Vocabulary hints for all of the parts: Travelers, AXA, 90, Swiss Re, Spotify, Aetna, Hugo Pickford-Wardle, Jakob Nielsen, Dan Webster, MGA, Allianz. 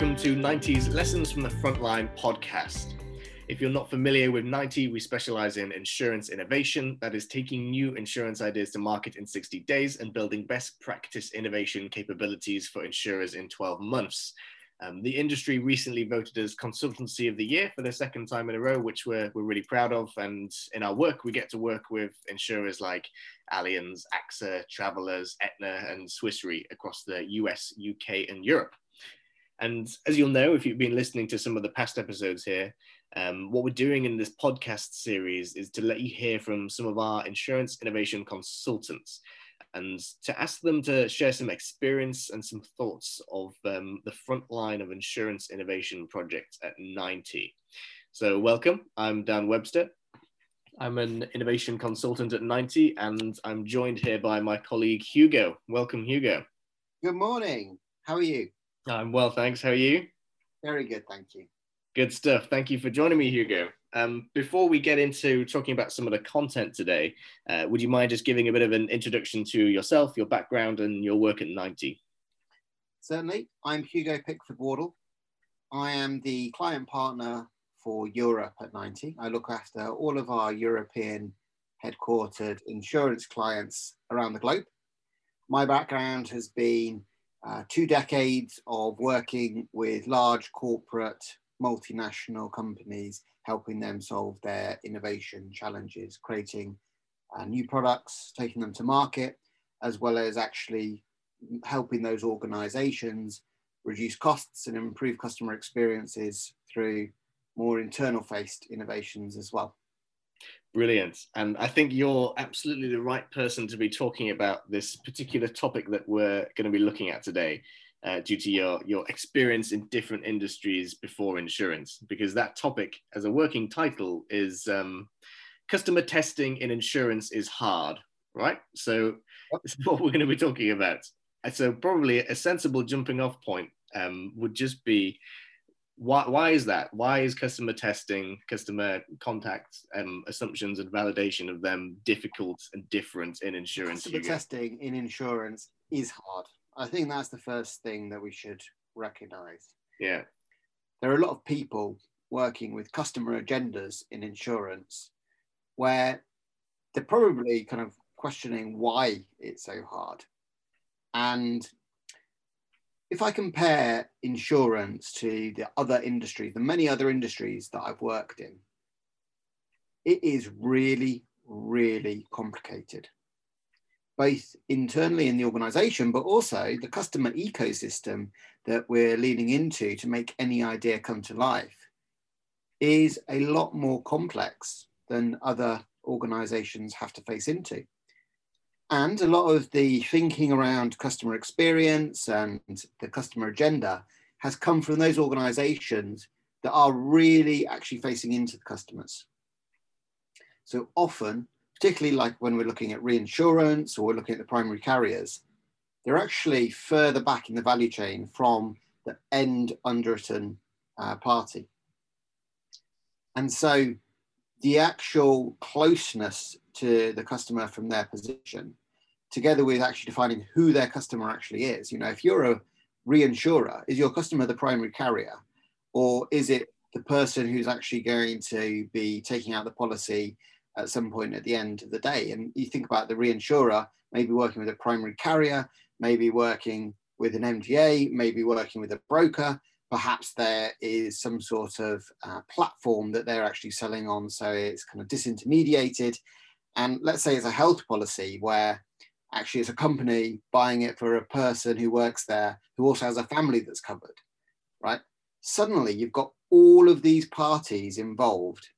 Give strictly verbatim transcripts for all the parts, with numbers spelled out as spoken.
welcome to ninety's Lessons from the Frontline podcast. If you're not familiar with ninety, we specialize in insurance innovation, that is taking new insurance ideas to market in sixty days and building best practice innovation capabilities for insurers in twelve months. Um, the industry recently voted as Consultancy of the Year for the second time in a row, which we're, we're really proud of. And in our work, we get to work with insurers like Allianz, AXA, Travelers, Aetna, and Swiss Re across the U S, U K, and Europe. And as you'll know, if you've been listening to some of the past episodes here, um, what we're doing in this podcast series is to let you hear from some of our insurance innovation consultants, and to ask them to share some experience and some thoughts of um, the front line of insurance innovation projects at ninety. So welcome, I'm Dan Webster. I'm an innovation consultant at ninety, and I'm joined here by my colleague, Hugo. Welcome, Hugo. Good morning, how are you? I'm well, thanks, how are you? Very good, thank you. Good stuff, thank you for joining me, Hugo. Um, before we get into talking about some of the content today, uh, would you mind just giving a bit of an introduction to yourself, your background, and your work at ninety? Certainly. I'm Hugo Pickford-Wardle. I am the client partner for Europe at ninety. I look after all of our European headquartered insurance clients around the globe. My background has been uh, two decades of working with large corporate multinational companies, helping them solve their innovation challenges, creating uh, new products, taking them to market, as well as actually helping those organizations reduce costs and improve customer experiences through more internal-faced innovations as well. Brilliant. And I think you're absolutely the right person to be talking about this particular topic that we're going to be looking at today. Uh, due to your, your experience in different industries before insurance, because that topic as a working title is um, customer testing in insurance is hard, right? So this is what we're going to be talking about. And so probably a sensible jumping off point um, would just be, why, why is that? Why is customer testing, customer contact, um, assumptions and validation of them difficult and different in insurance? Customer testing in insurance is hard. I think that's the first thing that we should recognise. Yeah. There are a lot of people working with customer agendas in insurance where they're probably kind of questioning why it's so hard. And if I compare insurance to the other industries, the many other industries that I've worked in, it is really, really complicated, both internally in the organisation, but also the customer ecosystem that we're leaning into to make any idea come to life is a lot more complex than other organisations have to face into. And a lot of the thinking around customer experience and the customer agenda has come from those organisations that are really actually facing into the customers. So often, particularly like when we're looking at reinsurance or we're looking at the primary carriers, they're actually further back in the value chain from the end underwritten uh, party. And so the actual closeness to the customer from their position, together with actually defining who their customer actually is. You know, if you're a reinsurer, is your customer the primary carrier, or is it the person who's actually going to be taking out the policy at some point at the end of the day? And you think about the reinsurer, maybe working with a primary carrier, maybe working with an M G A, maybe working with a broker, perhaps there is some sort of uh, platform that they're actually selling on, so it's kind of disintermediated. And let's say it's a health policy where actually it's a company buying it for a person who works there, who also has a family that's covered, right? Suddenly you've got all of these parties involved,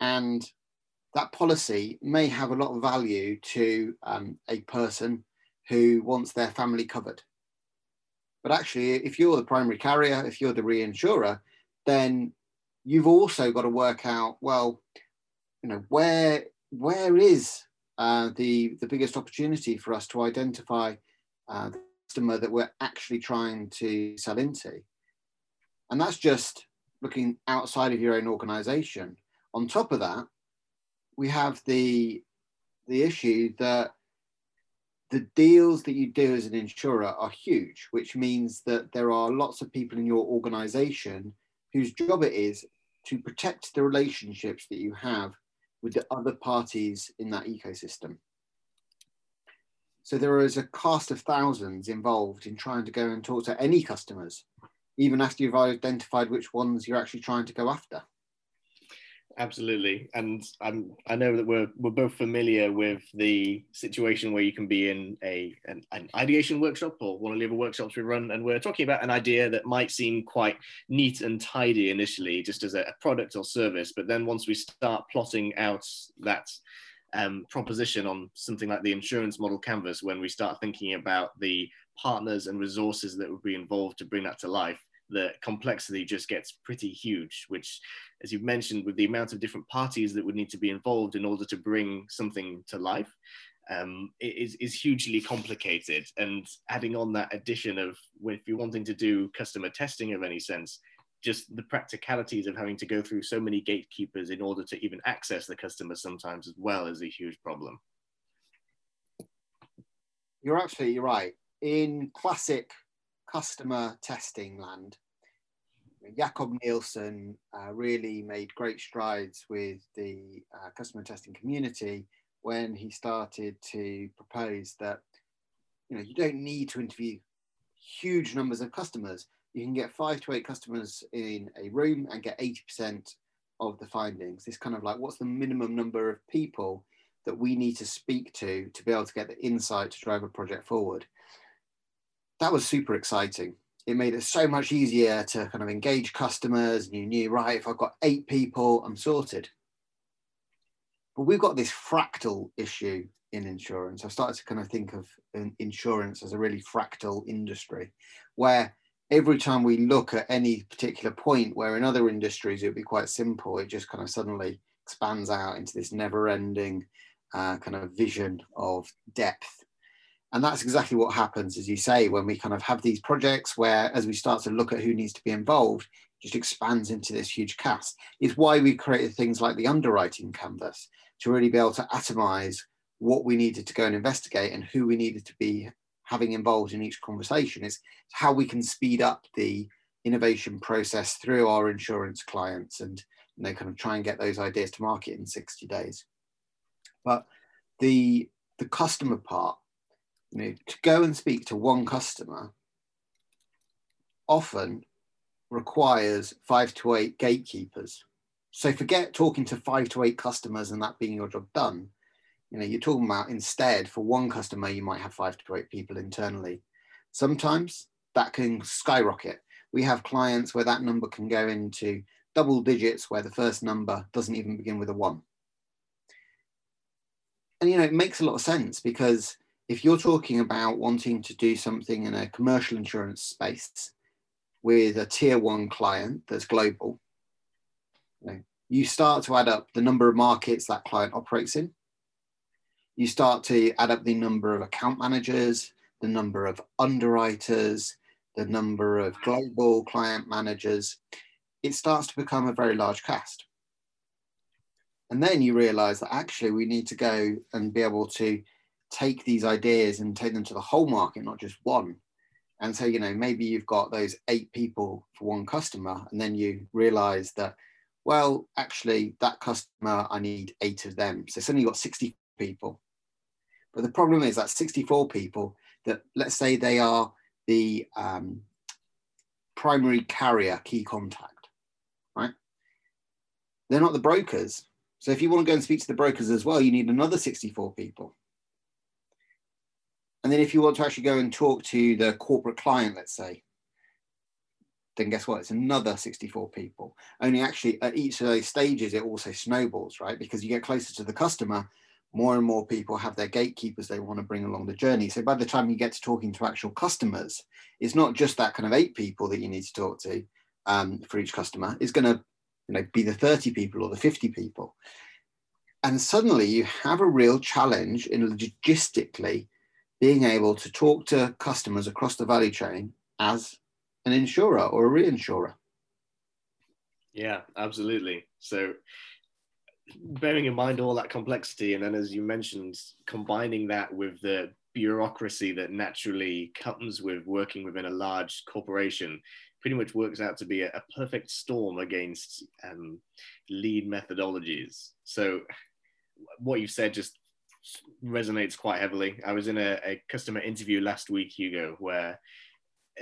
and that policy may have a lot of value to um, a person who wants their family covered. But actually, if you're the primary carrier, if you're the reinsurer, then you've also got to work out, well, you know, where, where is uh, the, the biggest opportunity for us to identify uh, the customer that we're actually trying to sell into? And that's just looking outside of your own organization. On top of that, we have the, the issue that the deals that you do as an insurer are huge, which means that there are lots of people in your organization whose job it is to protect the relationships that you have with the other parties in that ecosystem. So there is a cast of thousands involved in trying to go and talk to any customers, even after you've identified which ones you're actually trying to go after. Absolutely. And I'm, I know that we're, we're both familiar with the situation where you can be in a, an, an ideation workshop or one of the other workshops we run, and we're talking about an idea that might seem quite neat and tidy initially, just as a, a product or service. But then once we start plotting out that um, proposition on something like the insurance model canvas, when we start thinking about the partners and resources that would be involved to bring that to life, the complexity just gets pretty huge, which, as you've mentioned, with the amount of different parties that would need to be involved in order to bring something to life, um, is, is hugely complicated. And adding on that addition of, if you're wanting to do customer testing of any sense, just the practicalities of having to go through so many gatekeepers in order to even access the customer sometimes as well is a huge problem. You're absolutely right. In classic customer testing land, Jakob Nielsen uh, really made great strides with the uh, customer testing community when he started to propose that, you know, you don't need to interview huge numbers of customers. You can get five to eight customers in a room and get eighty percent of the findings. This kind of like, what's the minimum number of people that we need to speak to to be able to get the insight to drive a project forward? That was super exciting. It made it so much easier to kind of engage customers, and you knew, right, if I've got eight people, I'm sorted. But we've got this fractal issue in insurance. I've started to kind of think of insurance as a really fractal industry, where every time we look at any particular point, where in other industries it would be quite simple, it just kind of suddenly expands out into this never-ending uh, kind of vision of depth. And that's exactly what happens, as you say, when we kind of have these projects where, as we start to look at who needs to be involved, it just expands into this huge cast. It's why we created things like the underwriting canvas, to really be able to atomize what we needed to go and investigate and who we needed to be having involved in each conversation. It's how we can speed up the innovation process through our insurance clients and, you know, kind of try and get those ideas to market in sixty days. But the, the customer part, you know, to go and speak to one customer often requires five to eight gatekeepers. So forget talking to five to eight customers and that being your job done. You know, you're talking about instead for one customer, you might have five to eight people internally. Sometimes that can skyrocket. We have clients where that number can go into double digits, where the first number doesn't even begin with a one. And, you know, it makes a lot of sense, because if you're talking about wanting to do something in a commercial insurance space with a tier one client that's global, you know, you start to add up the number of markets that client operates in. You start to add up the number of account managers, the number of underwriters, the number of global client managers. It starts to become a very large cast. And then you realize that actually we need to go and be able to take these ideas and take them to the whole market, not just one. And so, you know, maybe you've got those eight people for one customer, and then you realize that, well, actually that customer, I need eight of them. So suddenly you've got sixty people. But the problem is that sixty-four people, that let's say they are the um, primary carrier key contact, right? They're not the brokers. So if you want to go and speak to the brokers as well, you need another sixty-four people. And then if you want to actually go and talk to the corporate client, let's say, then guess what? It's another sixty-four people. Only actually at each of those stages, it also snowballs, right? Because you get closer to the customer, more and more people have their gatekeepers they want to bring along the journey. So by the time you get to talking to actual customers, it's not just that kind of eight people that you need to talk to um, for each customer. It's going to, you know, be the thirty people or the fifty people. And suddenly you have a real challenge in logistically being able to talk to customers across the value chain as an insurer or a reinsurer. Yeah, absolutely. So bearing in mind all that complexity, and then as you mentioned, combining that with the bureaucracy that naturally comes with working within a large corporation pretty much works out to be a, a perfect storm against um, lean methodologies. So what you've said just resonates quite heavily. I was in a, a customer interview last week, Hugo, where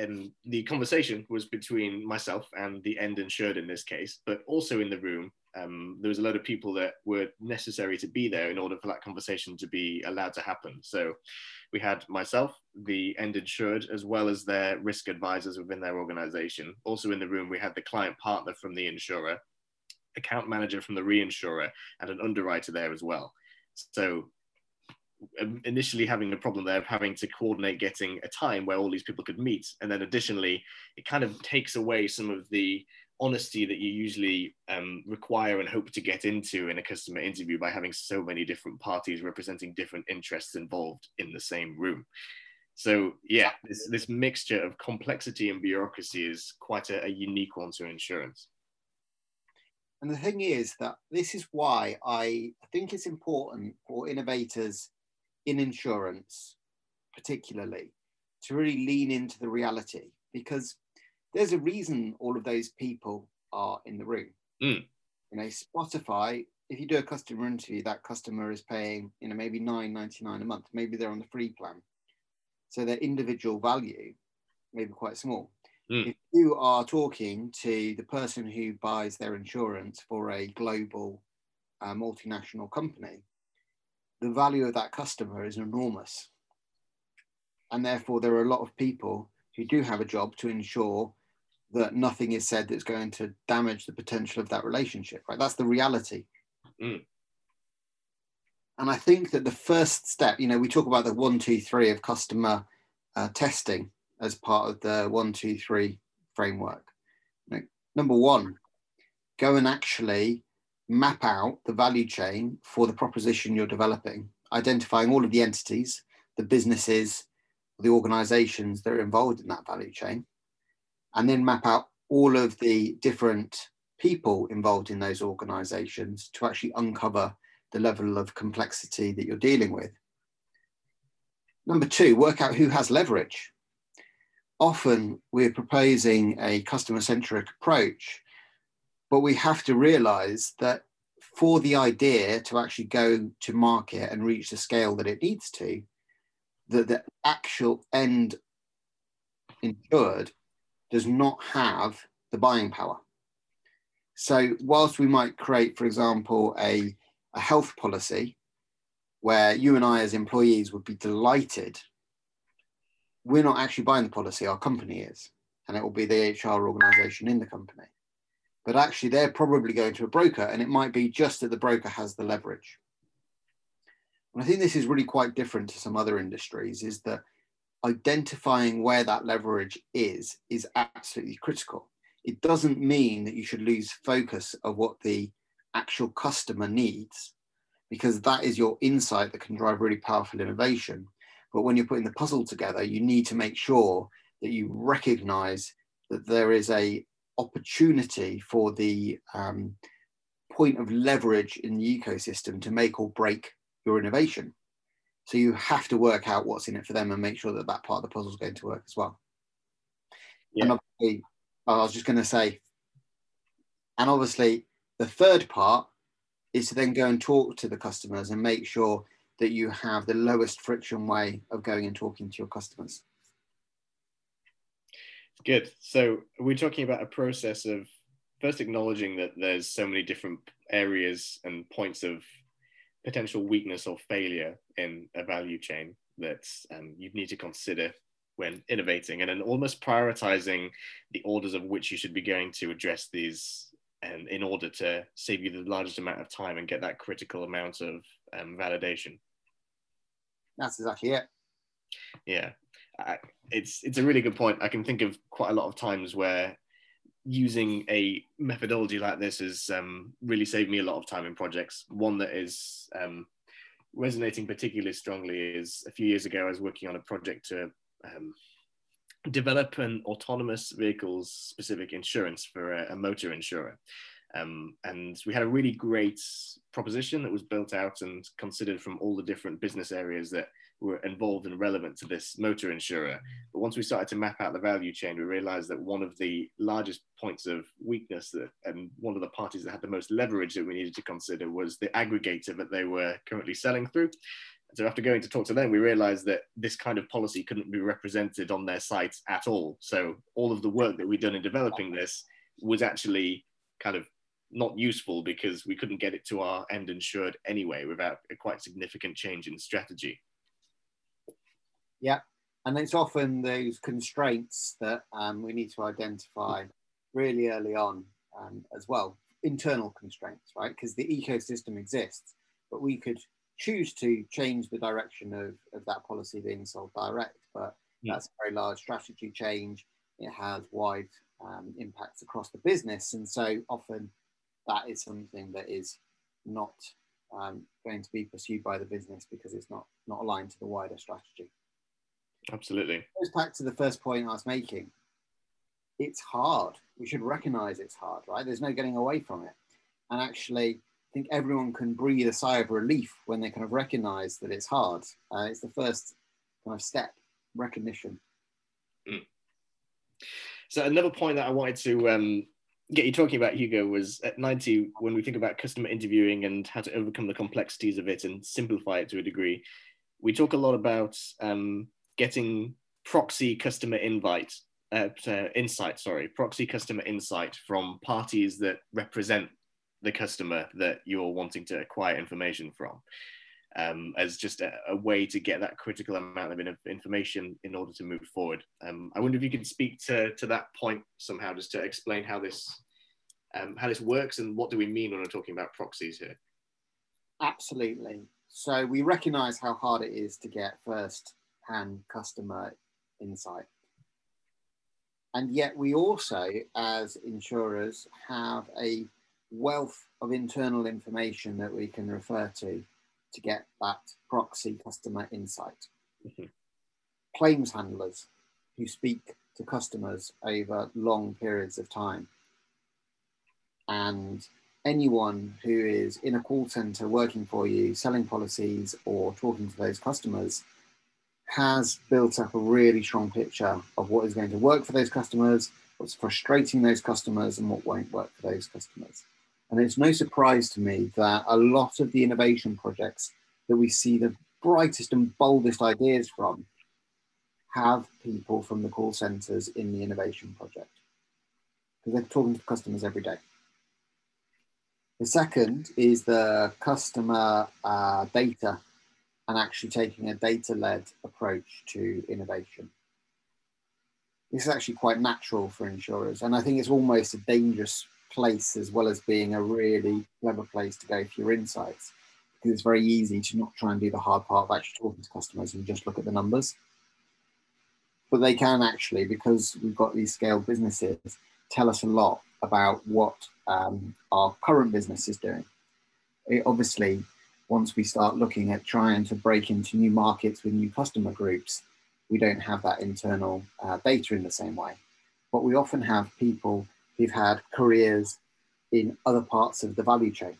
um, the conversation was between myself and the end insured in this case, but also in the room, um, there was a load of people that were necessary to be there in order for that conversation to be allowed to happen. So we had myself, the end insured, as well as their risk advisors within their organization. Also in the room, we had the client partner from the insurer, account manager from the reinsurer, and an underwriter there as well. So initially having a problem there of having to coordinate getting a time where all these people could meet, and then additionally it kind of takes away some of the honesty that you usually um, require and hope to get into in a customer interview by having so many different parties representing different interests involved in the same room. So yeah, this, this mixture of complexity and bureaucracy is quite a, a unique one to insurance. And the thing is that this is why I think it's important for innovators in insurance, particularly, to really lean into the reality, because there's a reason all of those people are in the room. Mm. You know, Spotify, if you do a customer interview, that customer is paying, you know, maybe nine ninety-nine a month, maybe they're on the free plan. So their individual value may be quite small. Mm. If you are talking to the person who buys their insurance for a global uh, multinational company, the value of that customer is enormous. And therefore, there are a lot of people who do have a job to ensure that nothing is said that's going to damage the potential of that relationship, right? That's the reality. Mm. And I think that the first step, you know, we talk about the one, two, three of customer uh, testing as part of the one, two, three framework. You know, number one, go and actually map out the value chain for the proposition you're developing, identifying all of the entities, the businesses, the organizations that are involved in that value chain, and then map out all of the different people involved in those organizations to actually uncover the level of complexity that you're dealing with. Number two, work out who has leverage. Often we're proposing a customer-centric approach, but we have to realize that for the idea to actually go to market and reach the scale that it needs to, that the actual end insured does not have the buying power. So whilst we might create, for example, a, a health policy where you and I as employees would be delighted, we're not actually buying the policy, our company is, and it will be the H R organization in the company. But actually they're probably going to a broker, and it might be just that the broker has the leverage. And I think this is really quite different to some other industries, is that identifying where that leverage is, is absolutely critical. It doesn't mean that you should lose focus of what the actual customer needs, because that is your insight that can drive really powerful innovation. But when you're putting the puzzle together, you need to make sure that you recognize that there is an opportunity for the um, point of leverage in the ecosystem to make or break your innovation. So you have to work out what's in it for them and make sure that that part of the puzzle is going to work as well. Yeah. And obviously, I was just going to say, and obviously the third part is to then go and talk to the customers and make sure that you have the lowest friction way of going and talking to your customers. Good. So we're talking about a process of first acknowledging that there's so many different areas and points of potential weakness or failure in a value chain that um, you need to consider when innovating, and then almost prioritizing the orders of which you should be going to address these and in order to save you the largest amount of time and get that critical amount of um, validation. That's exactly it. Yeah, I, it's, it's a really good point. I can think of quite a lot of times where using a methodology like this has um, really saved me a lot of time in projects. One that is um, resonating particularly strongly is a few years ago, I was working on a project to um, develop an autonomous vehicles specific insurance for a, a motor insurer. Um, and we had a really great proposition that was built out and considered from all the different business areas that were involved and relevant to this motor insurer. But once we started to map out the value chain, we realized that one of the largest points of weakness that, and one of the parties that had the most leverage that we needed to consider, was the aggregator that they were currently selling through. So after going to talk to them, we realized that this kind of policy couldn't be represented on their site at all. So all of the work that we'd done in developing this was actually kind of not useful, because we couldn't get it to our end insured anyway without a quite significant change in strategy. Yeah, and it's often those constraints that um, we need to identify really early on um, as well. Internal constraints, right? Because the ecosystem exists, but we could choose to change the direction of, of that policy being sold direct, but yeah. That's a very large strategy change. It has wide um, impacts across the business, and so often that is something that is not um, going to be pursued by the business because it's not, not aligned to the wider strategy. Absolutely. It goes back to the first point I was making. It's hard. We should recognise it's hard, right? There's no getting away from it. And actually, I think everyone can breathe a sigh of relief when they kind of recognise that it's hard. Uh, it's the first kind of step, recognition. Mm. So another point that I wanted to... Um... get you talking about, Hugo, was at ninety, when we think about customer interviewing and how to overcome the complexities of it and simplify it to a degree, we talk a lot about um, getting proxy customer invite, uh, uh, insight, sorry, proxy customer insight from parties that represent the customer that you're wanting to acquire information from, um, as just a, a way to get that critical amount of information in order to move forward. Um, I wonder if you could speak to, to that point somehow, just to explain how this Um, how this works and what do we mean when we're talking about proxies here? Absolutely. So we recognise how hard it is to get first-hand customer insight. And yet we also, as insurers, have a wealth of internal information that we can refer to to get that proxy customer insight. Mm-hmm. Claims handlers who speak to customers over long periods of time, and anyone who is in a call centre working for you, selling policies or talking to those customers, has built up a really strong picture of what is going to work for those customers, what's frustrating those customers and what won't work for those customers. And it's no surprise to me that a lot of the innovation projects that we see the brightest and boldest ideas from have people from the call centres in the innovation project, because they're talking to customers every day. The second is the customer uh, data, and actually taking a data-led approach to innovation. This is actually quite natural for insurers, and I think it's almost a dangerous place as well as being a really clever place to go for your insights, because it's very easy to not try and do the hard part of actually talking to customers and just look at the numbers. But they can actually, because we've got these scaled businesses, tell us a lot about what um, our current business is doing. It obviously, once we start looking at trying to break into new markets with new customer groups, we don't have that internal uh, data in the same way. But we often have people who've had careers in other parts of the value chain.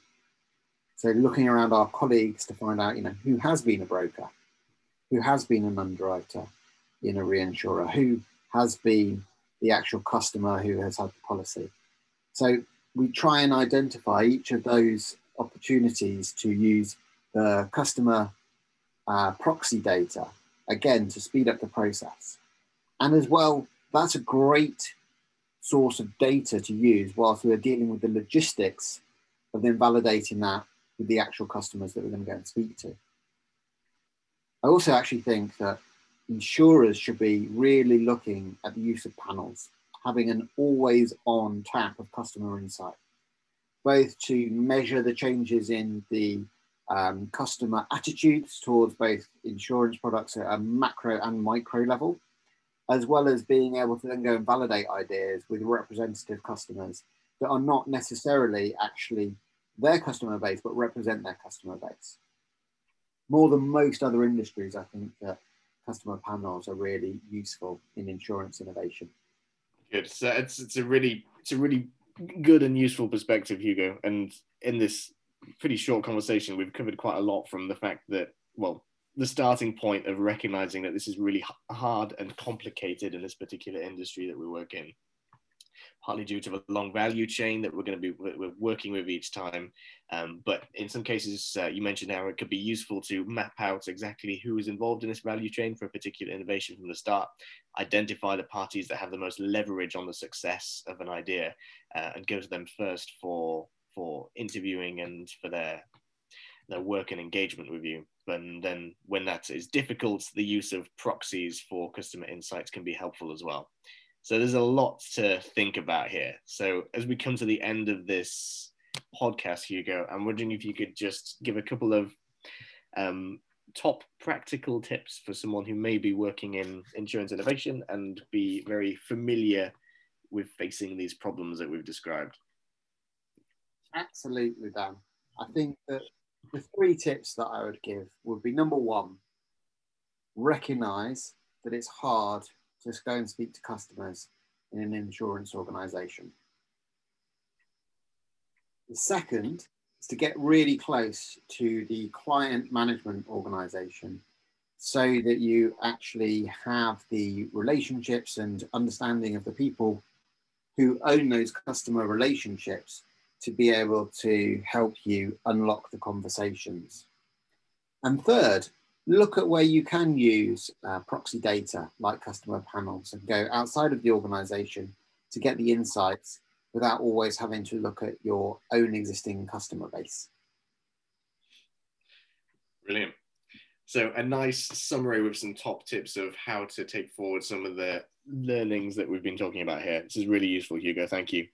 So looking around our colleagues to find out, you know, who has been a broker, who has been an underwriter in a reinsurer, who has been the actual customer who has had the policy. So we try and identify each of those opportunities to use the customer uh, proxy data, again, to speed up the process. And as well, that's a great source of data to use whilst we're dealing with the logistics of then validating that with the actual customers that we're going to go and speak to. I also actually think that insurers should be really looking at the use of panels, having an always-on tap of customer insight, both to measure the changes in the um, customer attitudes towards both insurance products at a macro and micro level, as well as being able to then go and validate ideas with representative customers that are not necessarily actually their customer base, but represent their customer base. More than most other industries, I think that customer panels are really useful in insurance innovation. Good. So it's, it's a really, it's a really good and useful perspective, Hugo. And in this pretty short conversation, we've covered quite a lot, from the fact that, well, the starting point of recognizing that this is really hard and complicated in this particular industry that we work in, partly due to a long value chain that we're going to be we're working with each time. Um, but in some cases, uh, you mentioned how it could be useful to map out exactly who is involved in this value chain for a particular innovation from the start, identify the parties that have the most leverage on the success of an idea, uh, and go to them first for, for interviewing and for their, their work and engagement with you. And then when that is difficult, the use of proxies for customer insights can be helpful as well. So there's a lot to think about here. So as we come to the end of this podcast, Hugo, I'm wondering if you could just give a couple of um, top practical tips for someone who may be working in insurance innovation and be very familiar with facing these problems that we've described. Absolutely, Dan. I think that the three tips that I would give would be, number one, recognize that it's hard just go and speak to customers in an insurance organisation. The second is to get really close to the client management organisation so that you actually have the relationships and understanding of the people who own those customer relationships to be able to help you unlock the conversations. And third, look at where you can use uh, proxy data like customer panels and go outside of the organisation to get the insights without always having to look at your own existing customer base. Brilliant. So a nice summary with some top tips of how to take forward some of the learnings that we've been talking about here. This is really useful, Hugo. Thank you.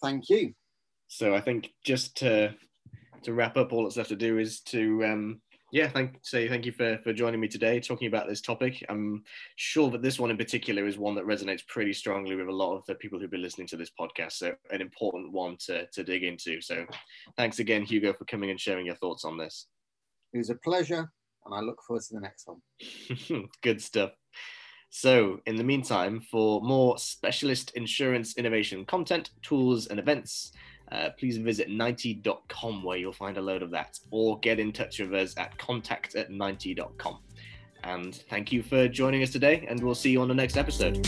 Thank you. So I think just to, to wrap up, all that's left to do is to... Um, Yeah, thank, so thank you for, for joining me today, talking about this topic. I'm sure that this one in particular is one that resonates pretty strongly with a lot of the people who've been listening to this podcast, so an important one to, to dig into. So thanks again, Hugo, for coming and sharing your thoughts on this. It was a pleasure, and I look forward to the next one. Good stuff. So in the meantime, for more specialist insurance innovation content, tools and events, Uh, please visit ninety dot com, where you'll find a load of that, or get in touch with us at contact at ninety dot com. And thank you for joining us today, and we'll see you on the next episode.